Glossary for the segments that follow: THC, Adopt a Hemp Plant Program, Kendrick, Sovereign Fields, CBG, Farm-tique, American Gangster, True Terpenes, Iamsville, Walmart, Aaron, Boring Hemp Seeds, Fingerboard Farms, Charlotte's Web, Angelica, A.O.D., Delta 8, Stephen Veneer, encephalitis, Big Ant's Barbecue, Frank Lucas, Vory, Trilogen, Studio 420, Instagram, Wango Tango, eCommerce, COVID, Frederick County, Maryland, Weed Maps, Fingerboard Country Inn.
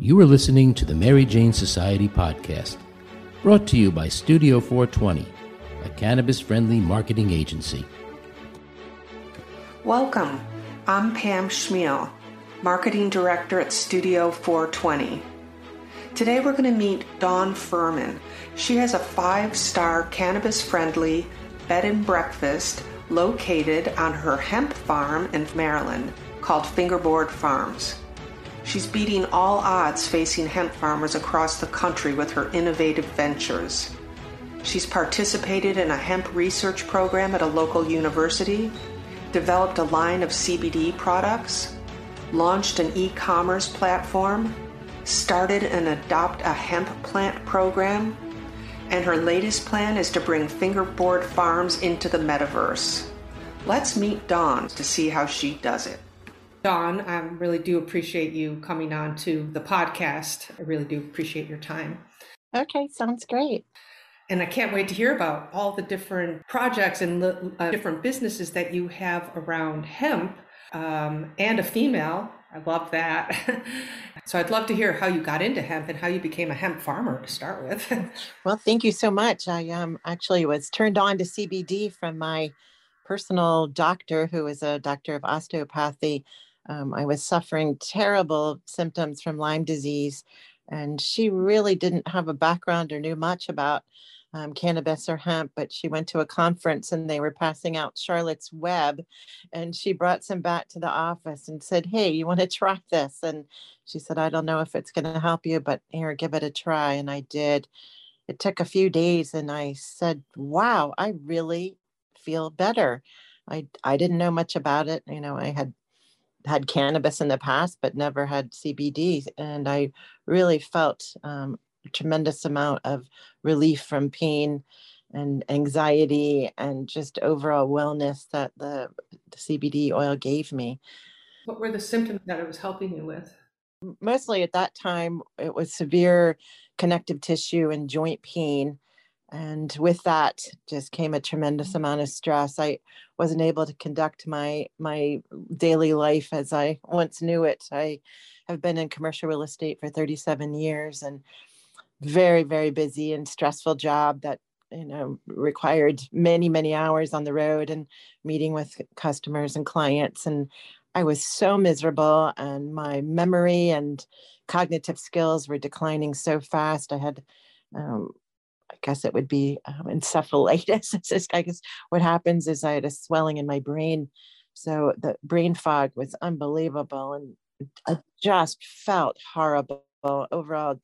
You are listening to the Mary Jane Society podcast, brought to you by Studio 420, a cannabis-friendly marketing agency. Welcome. I'm Pam Schmiel, Marketing Director at Studio 420. Today we're going to meet Dawn Furman. She has a 5-star cannabis-friendly bed and breakfast located on her hemp farm in Maryland called Fingerboard Farms. She's beating all odds facing hemp farmers across the country with her innovative ventures. She's participated in a hemp research program at a local university, developed a line of CBD products, launched an e-commerce platform, started an Adopt a Hemp Plant Program, and her latest plan is to bring Fingerboard Farms into the Metaverse. Let's meet Dawn to see how she does it. Dawn, I really do appreciate you coming on to the podcast. I really do appreciate your time. Okay, sounds great. And I can't wait to hear about all the different projects and different businesses that you have around hemp and a female. I love that. So I'd love to hear how you got into hemp and how you became a hemp farmer to start with. Well, thank you so much. I actually was turned on to CBD from my personal doctor, who is a doctor of osteopathy. I was suffering terrible symptoms from Lyme disease, and she really didn't have a background or knew much about cannabis or hemp, but she went to a conference and they were passing out Charlotte's Web, and she brought some back to the office and said, "Hey, you want to try this?" And she said, "I don't know if it's going to help you, but here, give it a try." And I did. It took a few days and I said, "Wow, I really feel better." I didn't know much about it. You know, I had cannabis in the past, but never had CBD. And I really felt tremendous amount of relief from pain and anxiety and just overall wellness that the CBD oil gave me. What were the symptoms that it was helping you with? Mostly at that time, it was severe connective tissue and joint pain. And with that just came a tremendous amount of stress. I wasn't able to conduct my daily life as I once knew it. I have been in commercial real estate for 37 years and very, very busy and stressful job that, you know, required many, many hours on the road and meeting with customers and clients. And I was so miserable, and my memory and cognitive skills were declining so fast. I had, I guess it would be encephalitis. I guess what happens is I had a swelling in my brain. So the brain fog was unbelievable, and I just felt horrible overall.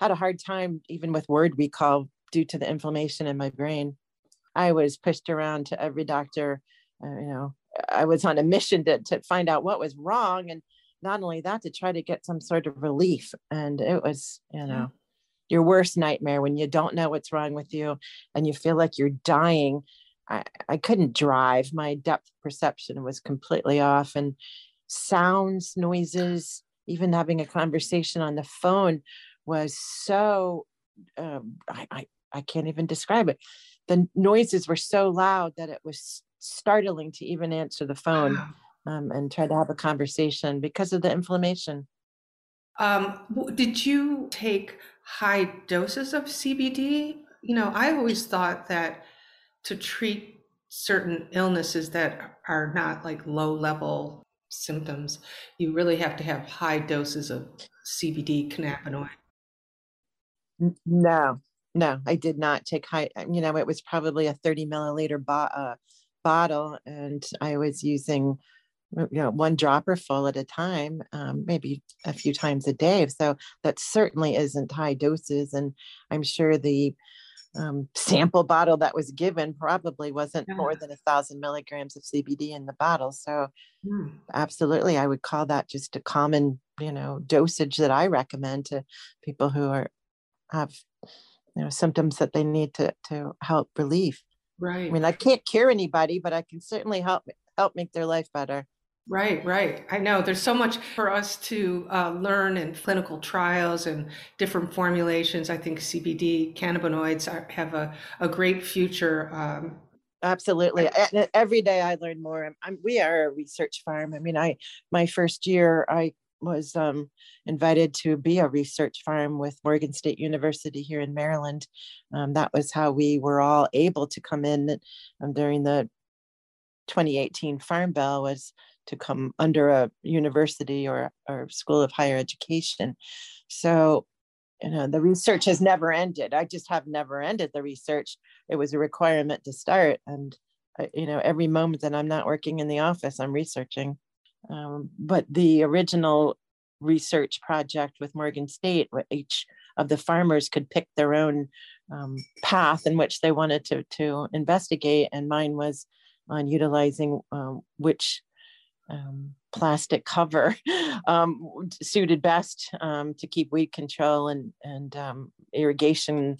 Had a hard time even with word recall due to the inflammation in my brain. I was pushed around to every doctor. I was on a mission to find out what was wrong, and not only that, to try to get some sort of relief. And it was, your worst nightmare when you don't know what's wrong with you and you feel like you're dying. I couldn't drive. My depth perception was completely off, and sounds, noises, even having a conversation on the phone was so, I can't even describe it. The noises were so loud that it was startling to even answer the phone and try to have a conversation because of the inflammation. Did you take high doses of CBD? You know, I always thought that to treat certain illnesses that are not like low level symptoms, you really have to have high doses of CBD cannabinoid. No, I did not take high. You know, it was probably a 30 milliliter bottle, and I was using, one dropper full at a time, maybe a few times a day. So that certainly isn't high doses. And I'm sure the sample bottle that was given probably wasn't more than 1,000 milligrams of CBD in the bottle. So absolutely, I would call that just a common, dosage that I recommend to people who have symptoms that they need to help relieve. Right. I mean, I can't cure anybody, but I can certainly help make their life better. Right. I know there's so much for us to learn in clinical trials and different formulations. I think CBD cannabinoids have a great future. Absolutely. Every day I learn more. We are a research farm. I mean, my first year, I was invited to be a research farm with Morgan State University here in Maryland. That was how we were all able to come in during the 2018 Farm Bill, was to come under a university or school of higher education. So, you know, the research has never ended. I just have never ended the research. It was a requirement to start. And, you know, every moment that I'm not working in the office, I'm researching. But the original research project with Morgan State, where each of the farmers could pick their own path in which they wanted to investigate. And mine was on utilizing which plastic cover suited best to keep weed control and irrigation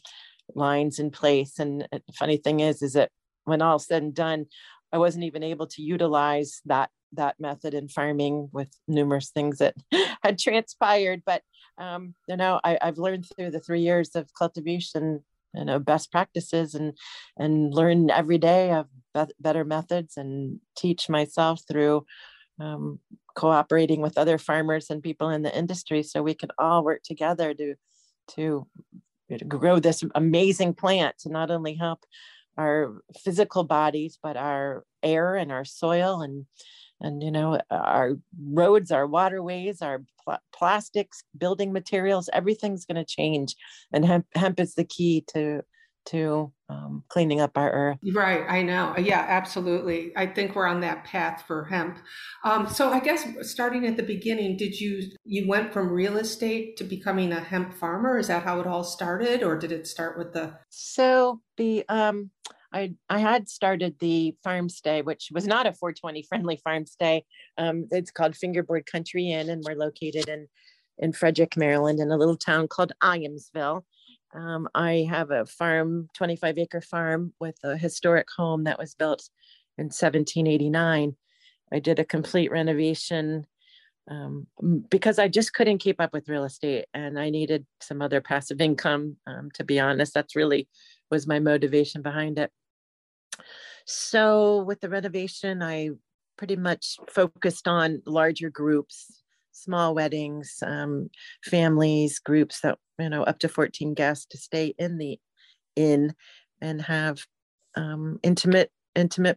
lines in place. And the funny thing is that when all said and done, I wasn't even able to utilize that method in farming with numerous things that had transpired. But, you know, I've learned through the 3 years of cultivation, you know, best practices and learn every day of better methods and teach myself through cooperating with other farmers and people in the industry, so we can all work together to grow this amazing plant to not only help our physical bodies, but our air and our soil and you know, our roads, our waterways, our plastics, building materials. Everything's going to change, and hemp is the key to cleaning up our earth. Right, I know. Yeah, absolutely. I think we're on that path for hemp. So I guess starting at the beginning, did you went from real estate to becoming a hemp farmer? Is that how it all started, or did it start with the? So I had started the farm stay, which was not a 420 friendly farm stay. It's called Fingerboard Country Inn, and we're located in Frederick, Maryland, in a little town called Iamsville. I have a farm, 25 acre farm with a historic home that was built in 1789. I did a complete renovation because I just couldn't keep up with real estate, and I needed some other passive income, to be honest. That's really was my motivation behind it. So with the renovation, I pretty much focused on larger groups, small weddings, families, groups that, you know, up to 14 guests to stay in the inn and have intimate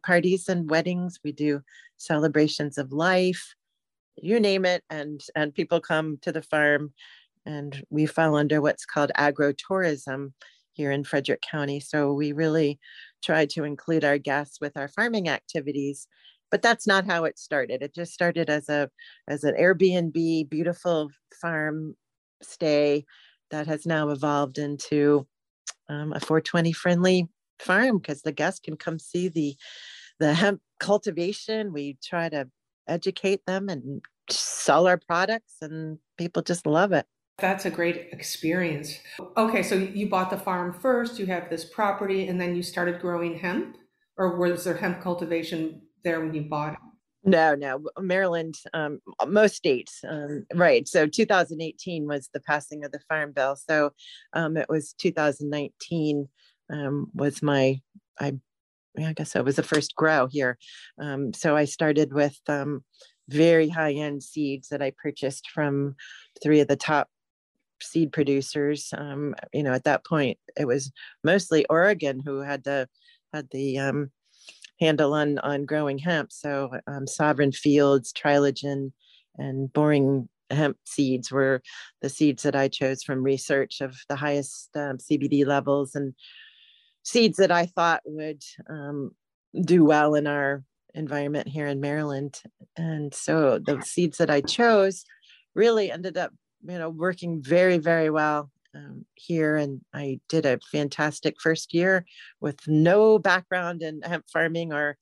parties and weddings. We do celebrations of life, you name it, and people come to the farm, and we fall under what's called agro-tourism here in Frederick County. So we really try to include our guests with our farming activities. But that's not how it started. It just started as an Airbnb, beautiful farm stay that has now evolved into a 420 friendly farm, because the guests can come see the hemp cultivation. We try to educate them and sell our products, and people just love it. That's a great experience. Okay, so you bought the farm first, you have this property, and then you started growing hemp? Or was there hemp cultivation there when you bought it? No, Maryland, most states, right. So 2018 was the passing of the Farm Bill. So it was 2019 was I guess it was the first grow here. So I started with very high-end seeds that I purchased from three of the top seed producers. You know, at that point, it was mostly Oregon who had the handle on growing hemp. So Sovereign Fields, Trilogen, and Boring Hemp Seeds were the seeds that I chose from research of the highest CBD levels, and seeds that I thought would do well in our environment here in Maryland. And so the seeds that I chose really ended up, you know, working very, very well here. And I did a fantastic first year with no background in hemp farming or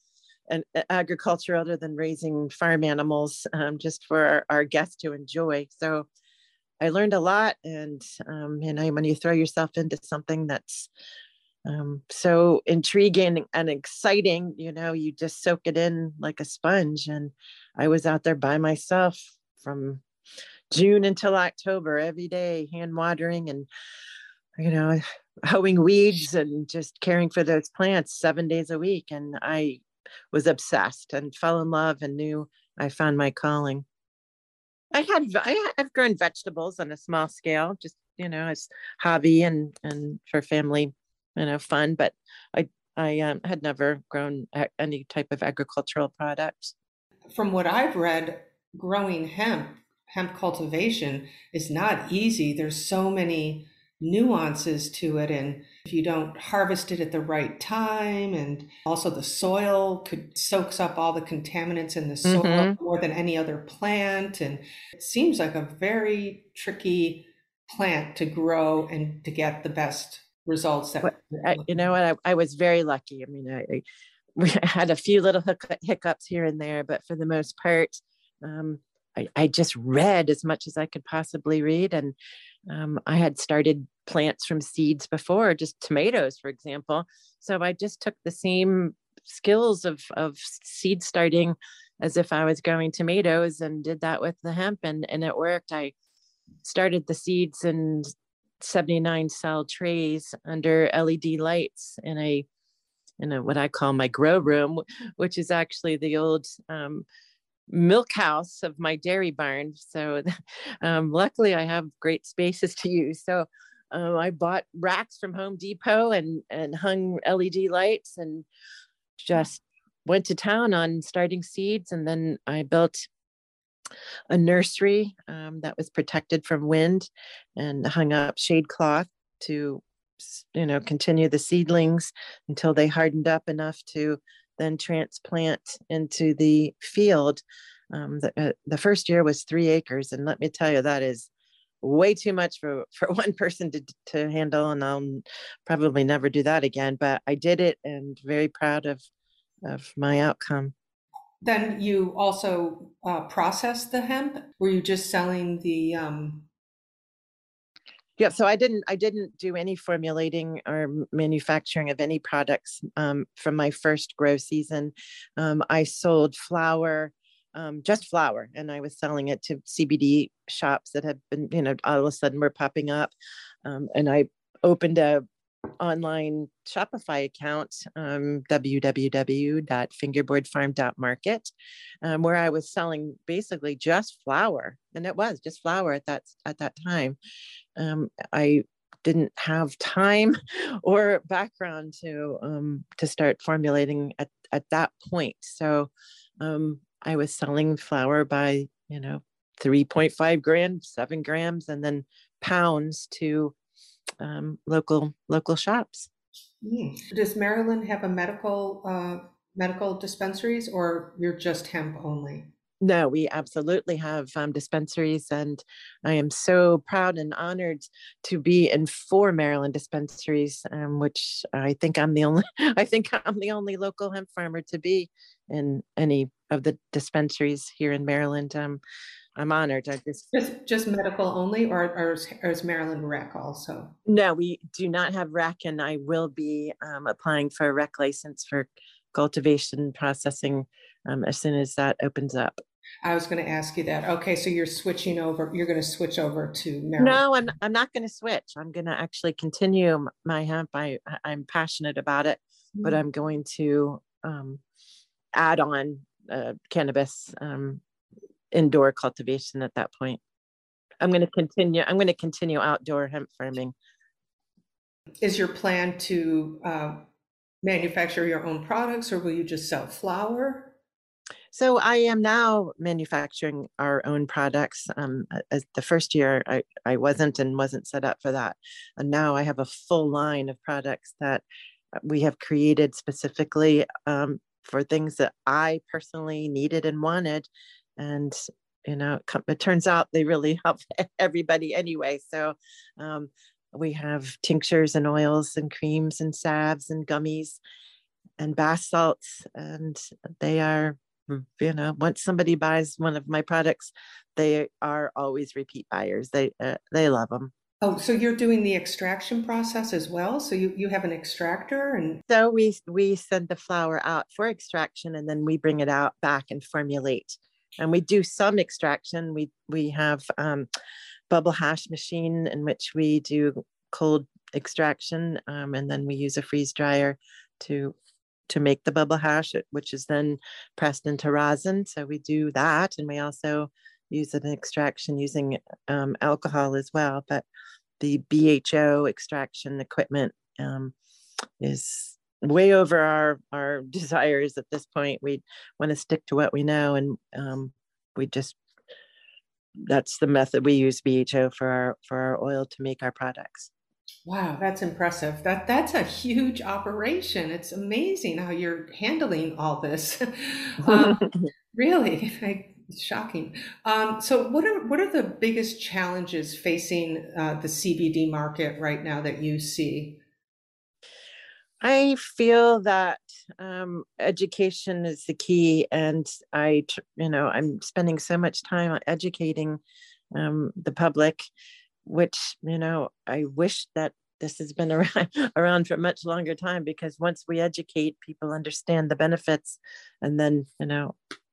an agriculture other than raising farm animals, just for our guests to enjoy. So I learned a lot. And you know, when you throw yourself into something that's so intriguing and exciting, you know, you just soak it in like a sponge. And I was out there by myself from June until October, every day, hand watering and, you know, hoeing weeds and just caring for those plants 7 days a week. And I was obsessed and fell in love and knew I found my calling. I've grown vegetables on a small scale, just, you know, as hobby and for family, you know, fun, but I had never grown any type of agricultural product. From what I've read, growing hemp cultivation is not easy. There's so many nuances to it, and if you don't harvest it at the right time, and also the soil soaks up all the contaminants in the soil more than any other plant, and it seems like a very tricky plant to grow and to get the best results. I was very lucky. I mean, I had a few little hiccups here and there, but for the most part, I just read as much as I could possibly read. And I had started plants from seeds before, just tomatoes, for example. So I just took the same skills of seed starting as if I was growing tomatoes, and did that with the hemp, and it worked. I started the seeds in 79 cell trays under LED lights in a what I call my grow room, which is actually the old milk house of my dairy barn. So luckily I have great spaces to use. So I bought racks from Home Depot and hung LED lights and just went to town on starting seeds. And then I built a nursery that was protected from wind and hung up shade cloth to, you know, continue the seedlings until they hardened up enough to then transplant into the field. The first year was 3 acres. And let me tell you, that is way too much for one person to handle. And I'll probably never do that again, but I did it and very proud of my outcome. Then you also processed the hemp? Were you just selling the... Yeah, so I didn't do any formulating or manufacturing of any products from my first grow season. I sold flour, just flour, and I was selling it to CBD shops that had been, you know, all of a sudden were popping up. And I opened a online Shopify account, www.fingerboardfarm.market, where I was selling basically just flour, and it was just flour at that time. I didn't have time or background to start formulating at that point. So I was selling flour by, you know, 3.5 grams, 7 grams, and then pounds to local shops. Does Maryland have a medical dispensaries, or you're just hemp only? No, we absolutely have dispensaries, and I am so proud and honored to be in 4 Maryland dispensaries, which I think I'm the only local hemp farmer to be in any of the dispensaries here in Maryland. I'm honored. I just medical only, or is Maryland rec also? No, we do not have rec, and I will be applying for a rec license for cultivation processing as soon as that opens up. I was going to ask you that. Okay, so you're going to switch over to Maryland. No, I'm not going to switch. I'm going to actually continue my hemp. I'm passionate about it, but I'm going to add on cannabis indoor cultivation at that point. I'm going to continue outdoor hemp farming. Is your plan to manufacture your own products, or will you just sell flour? So I am now manufacturing our own products. As the first year I wasn't set up for that. And now I have a full line of products that we have created specifically for things that I personally needed and wanted. And, you know, it turns out they really help everybody anyway. So we have tinctures and oils and creams and salves and gummies and bath salts. And they are, you know, once somebody buys one of my products, they are always repeat buyers. They love them. Oh, so you're doing the extraction process as well? So you have an extractor? And so we send the flour out for extraction, and then we bring it out back and formulate. And we do some extraction. We have bubble hash machine in which we do cold extraction, and then we use a freeze dryer to make the bubble hash, which is then pressed into rosin. So we do that, and we also use an extraction using alcohol as well, but the BHO extraction equipment is way over our desires at this point. We want to stick to what we know, and that's the method we use, BHO, for our oil to make our products. Wow, that's impressive. That's a huge operation. It's amazing how you're handling all this. Really, like, shocking. So what are the biggest challenges facing the CBD market right now that you see? I feel that education is the key, and I'm spending so much time on educating the public, which, I wish that this has been around for a much longer time, because once we educate, people understand the benefits, and then,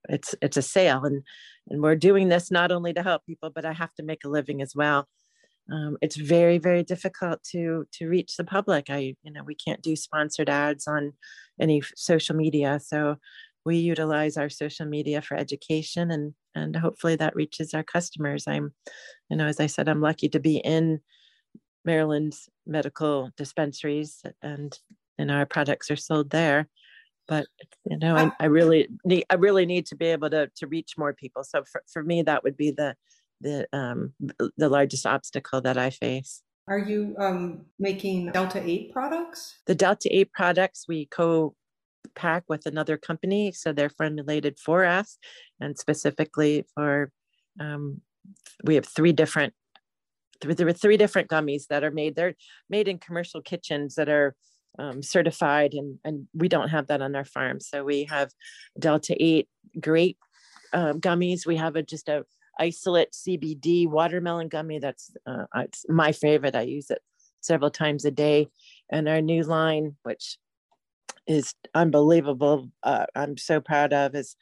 it's a sale, and we're doing this not only to help people, but I have to make a living as well. It's very, very difficult to reach the public. We can't do sponsored ads on any social media. So we utilize our social media for education, and hopefully that reaches our customers. As I said, I'm lucky to be in Maryland's medical dispensaries, and our products are sold there. But I really need to be able to reach more people. So for me, that would be the largest obstacle that I face. Are you making Delta 8 products? The Delta 8 products we co-pack with another company, so they're formulated for us, and specifically for we have three different gummies that are made. They're made in commercial kitchens that are certified, and we don't have that on our farm. So we have Delta 8 grape gummies. We have just a isolate CBD watermelon gummy. That's it's my favorite. I use it several times a day. And our new line, which is unbelievable, I'm so proud of, is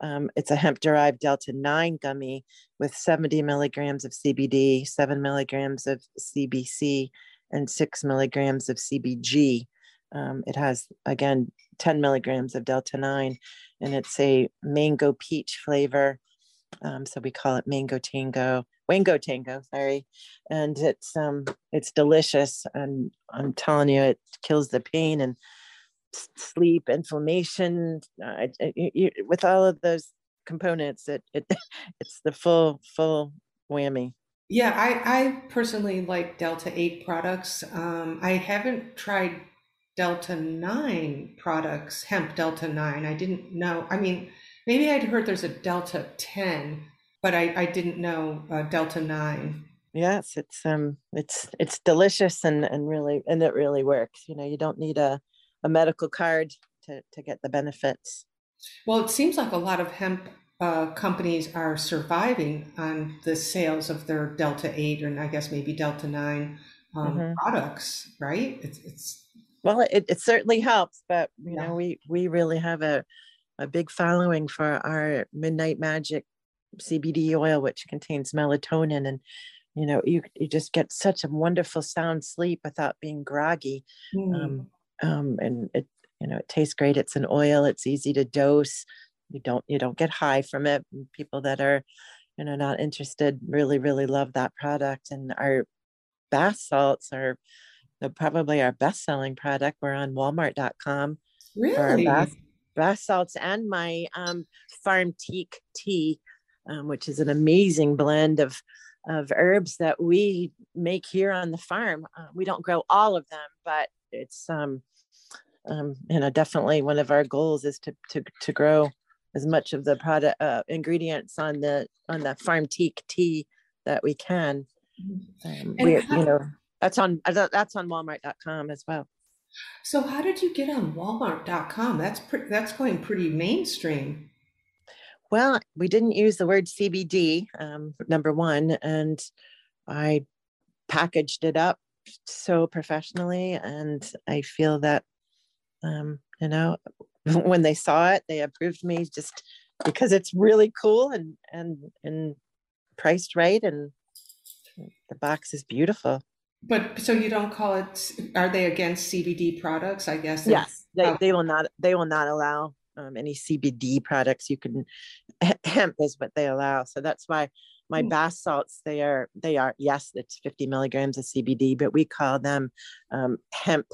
it's a hemp-derived Delta 9 gummy with 70 milligrams of CBD, 7 milligrams of CBC, and 6 milligrams of CBG. It has, again, 10 milligrams of Delta 9, and it's a mango peach flavor. So we call it Wango Tango, and it's delicious, and I'm telling you, it kills the pain and sleep, inflammation. With all of those components, it's the full whammy. Yeah, I personally like Delta 8 products. I haven't tried Delta 9 products, hemp Delta 9. I didn't know. I mean, maybe I'd heard there's a Delta 10, but I didn't know Delta 9. Yes, it's delicious and it really works. You don't need a medical card to get the benefits. Well, it seems like a lot of hemp companies are surviving on the sales of their Delta 8, and I guess maybe Delta 9 products, right? It certainly helps, but you know, we really have a big following for our Midnight Magic CBD oil, which contains melatonin, and you just get such a wonderful sound sleep without being groggy. And it tastes great. It's an oil. It's easy to dose. You don't get high from it. People that are not interested really, really love that product. And our bath salts are probably our best selling product. We're on Walmart.com. Really? For our bath salts, and my Farm-tique tea, which is an amazing blend of herbs that we make here on the farm. We don't grow all of them, but it's definitely one of our goals is to grow as much of the product ingredients on the Farm-tique tea that we can. That's on Walmart.com as well. So how did you get on Walmart.com? That's going pretty mainstream. Well, we didn't use the word CBD, number one, and I packaged it up so professionally. And I feel that, when they saw it, they approved me just because it's really cool and priced right. And the box is beautiful. But so you don't call it? Are they against CBD products? I guess. Yes, they will not. They will not allow any CBD products you can, hemp is what they allow. So that's why my bath salts, they are, yes, it's 50 milligrams of CBD, but we call them hemp.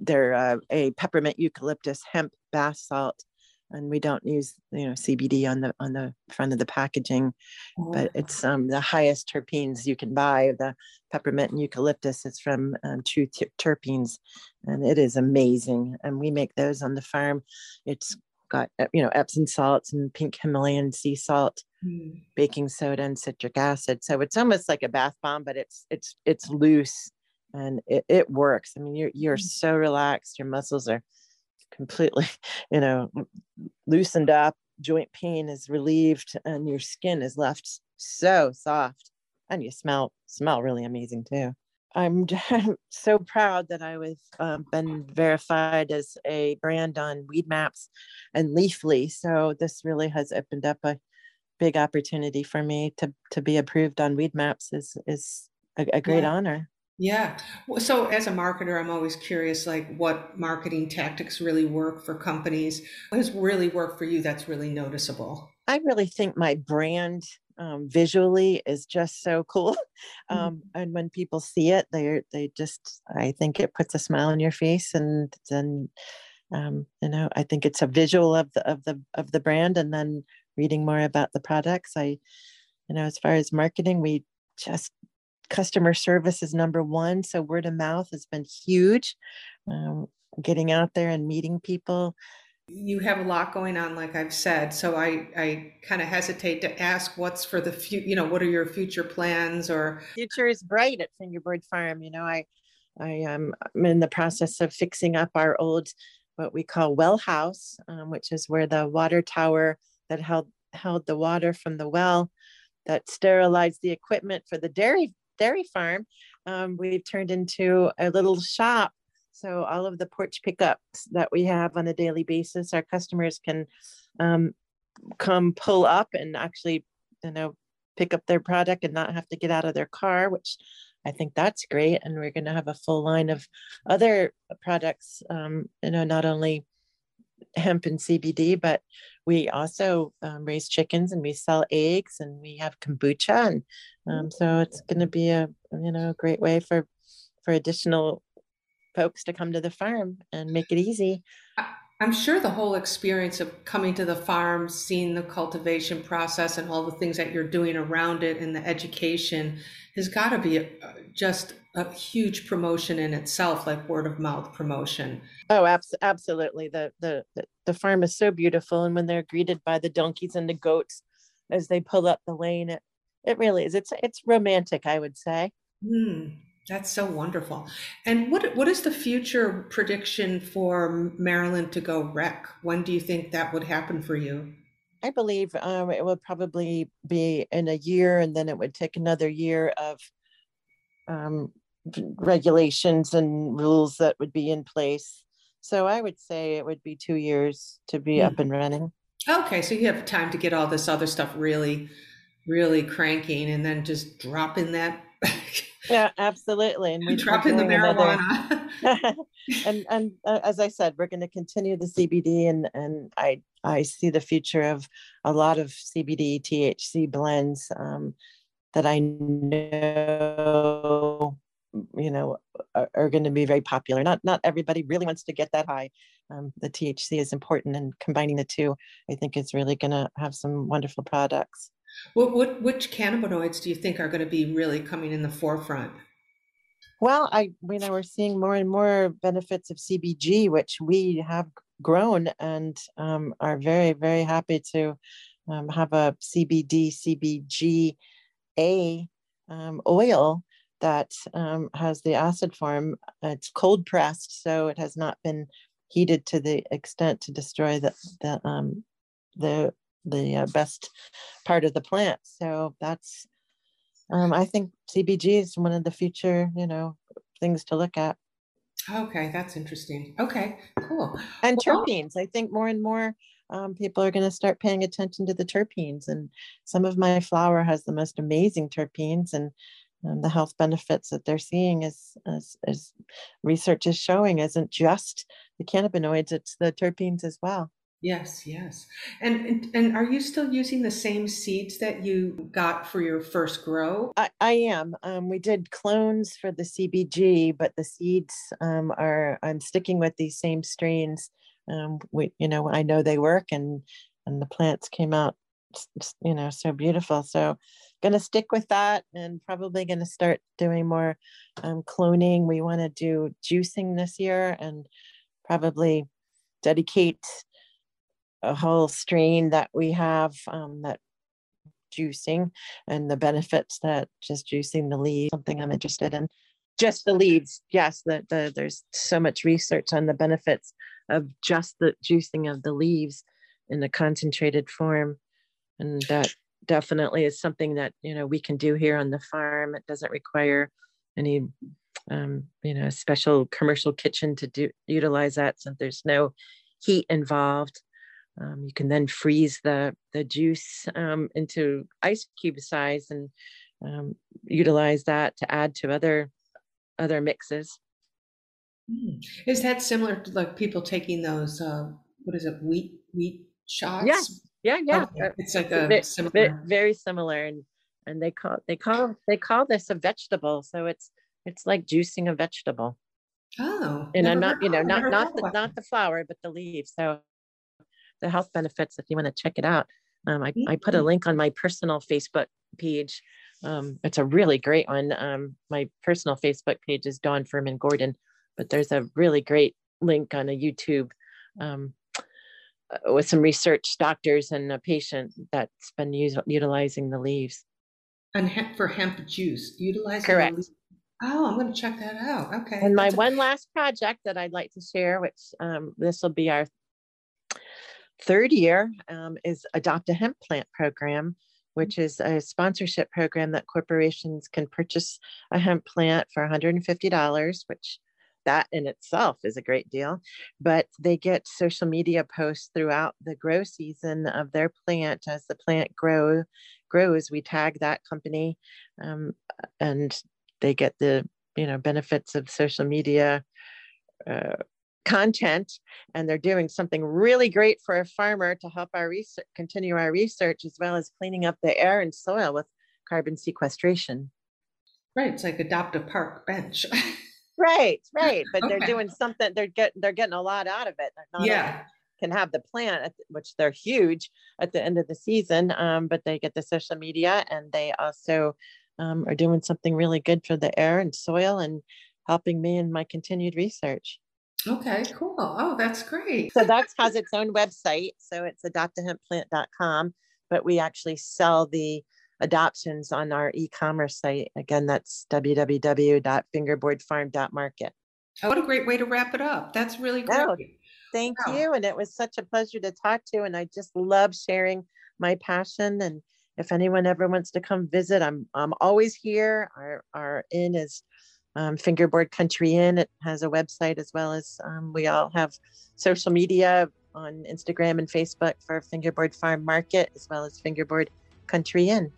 They're a peppermint eucalyptus hemp bath salt. And we don't use, CBD on the front of the packaging, but it's the highest terpenes you can buy. The peppermint and eucalyptus is from True Terpenes, and it is amazing. And we make those on the farm. It's got Epsom salts and pink Himalayan sea salt, baking soda, and citric acid. So it's almost like a bath bomb, but it's loose, and it works. I mean, you're so relaxed. Your muscles are completely, loosened up, joint pain is relieved, and your skin is left so soft, and you smell really amazing too. I'm so proud that I was been verified as a brand on Weed Maps and Leafly. So this really has opened up a big opportunity for me to be approved on Weed Maps is a great honor. Yeah. So as a marketer, I'm always curious, like what marketing tactics really work for companies. What has really worked for you that's really noticeable? I really think my brand visually is just so cool. And when people see it, they just, I think it puts a smile on your face. And then, I think it's a visual of the brand. And then reading more about the products, as far as marketing, customer service is number one. So word of mouth has been huge. Getting out there and meeting people. You have a lot going on, like I've said. So I kind of hesitate to ask what's for the future, what are your future plans or... Future is bright at Fingerboard Farm. I'm in the process of fixing up our old, what we call well house, which is where the water tower that held the water from the well that sterilized the equipment for the dairy farm, we've turned into a little shop. So all of the porch pickups that we have on a daily basis, our customers can come pull up and actually, pick up their product and not have to get out of their car, which I think that's great. And we're going to have a full line of other products, not only hemp and CBD, but we also raise chickens and we sell eggs and we have kombucha. And so it's going to be a, great way for additional folks to come to the farm and make it easy. I'm sure the whole experience of coming to the farm, seeing the cultivation process and all the things that you're doing around it and the education has got to be just a huge promotion in itself, like word of mouth promotion. Oh, absolutely. The farm is so beautiful. And when they're greeted by the donkeys and the goats as they pull up the lane, it really is. It's romantic, I would say. That's so wonderful. And what is the future prediction for Maryland to go rec? When do you think that would happen for you? I believe it will probably be in a year, and then it would take another year of regulations and rules that would be in place. So I would say it would be 2 years to be up and running. Okay, so you have time to get all this other stuff really, really cranking and then just drop in that. Yeah, absolutely. And we drop in the marijuana. and as I said, we're going to continue the CBD, and I see the future of a lot of CBD THC blends that I know are going to be very popular. Not everybody really wants to get that high. The THC is important, and combining the two, I think, is really going to have some wonderful products. Which cannabinoids do you think are going to be really coming in the forefront? Well, we're seeing more and more benefits of CBG, which we have grown and are very, very happy to have a CBD, CBGA oil that has the acid form. It's cold pressed, so it has not been heated to the extent to destroy the best part of the plant. So that's, I think CBG is one of the future, things to look at. Okay. That's interesting. Okay, cool. And terpenes, I think more and more people are going to start paying attention to the terpenes, and some of my flower has the most amazing terpenes, and The health benefits that they're seeing is, as research is showing, isn't just the cannabinoids, it's the terpenes as well. Yes, yes. And are you still using the same seeds that you got for your first grow? I am. We did clones for the CBG, but the seeds I'm sticking with these same strains. I know they work, and the plants came out, so beautiful. So going to stick with that, and probably going to start doing more cloning. We want to do juicing this year and probably dedicate a whole strain that we have that juicing and the benefits that just juicing the leaves, something I'm interested in. Just the leaves. Yes, there's so much research on the benefits of just the juicing of the leaves in a concentrated form. And that definitely is something that, we can do here on the farm. It doesn't require any, special commercial kitchen to utilize that. So there's no heat involved. You can then freeze the juice into ice cube size and utilize that to add to other mixes. Is that similar to like people taking those wheat shots? Yeah. Okay. It's like very similar, and they call this a vegetable, so it's like juicing a vegetable. Oh, and I'm not not the flower, but the leaves. So the health benefits, if you want to check it out, I put a link on my personal Facebook page. It's a really great one. My personal Facebook page is Dawn Furman Gordon, but there's a really great link on a YouTube with some research doctors and a patient that's been utilizing the leaves. And hemp for hemp juice, utilizing correct. The leaves. Oh, I'm going to check that out. Okay. And my one last project that I'd like to share, which this will be our third year, is Adopt a Hemp Plant Program, which is a sponsorship program that corporations can purchase a hemp plant for $150, which that in itself is a great deal, but they get social media posts throughout the grow season of their plant. As the plant grows, we tag that company, and they get the benefits of social media content, and they're doing something really great for a farmer to help our research, continue our research, as well as cleaning up the air and soil with carbon sequestration. Right, it's like adopt a park bench. Right. But okay. They're doing something. They're getting a lot out of it. Not yeah, can have the plant, which they're huge at the end of the season. But they get the social media, and they also are doing something really good for the air and soil, and helping me in my continued research. Okay, cool. Oh, that's great. So that has its own website. So it's adoptahempplant.com, but we actually sell the adoptions on our e-commerce site. Again, that's www.fingerboardfarm.market. Oh, what a great way to wrap it up. That's really great. Oh, thank you. And it was such a pleasure to talk to. And I just love sharing my passion. And if anyone ever wants to come visit, I'm always here. Our inn is Fingerboard Country Inn. It has a website, as well as we all have social media on Instagram and Facebook for Fingerboard Farm Market, as well as Fingerboard Country Inn.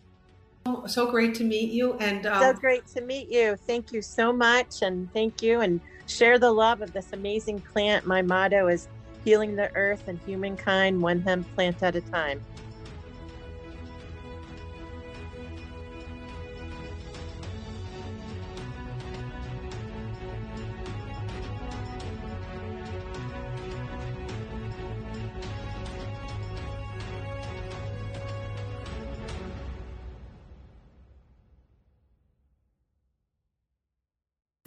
Oh, so great to meet you. And so great to meet you. Thank you so much. And thank you. And share the love of this amazing plant. My motto is healing the earth and humankind, one hemp plant at a time.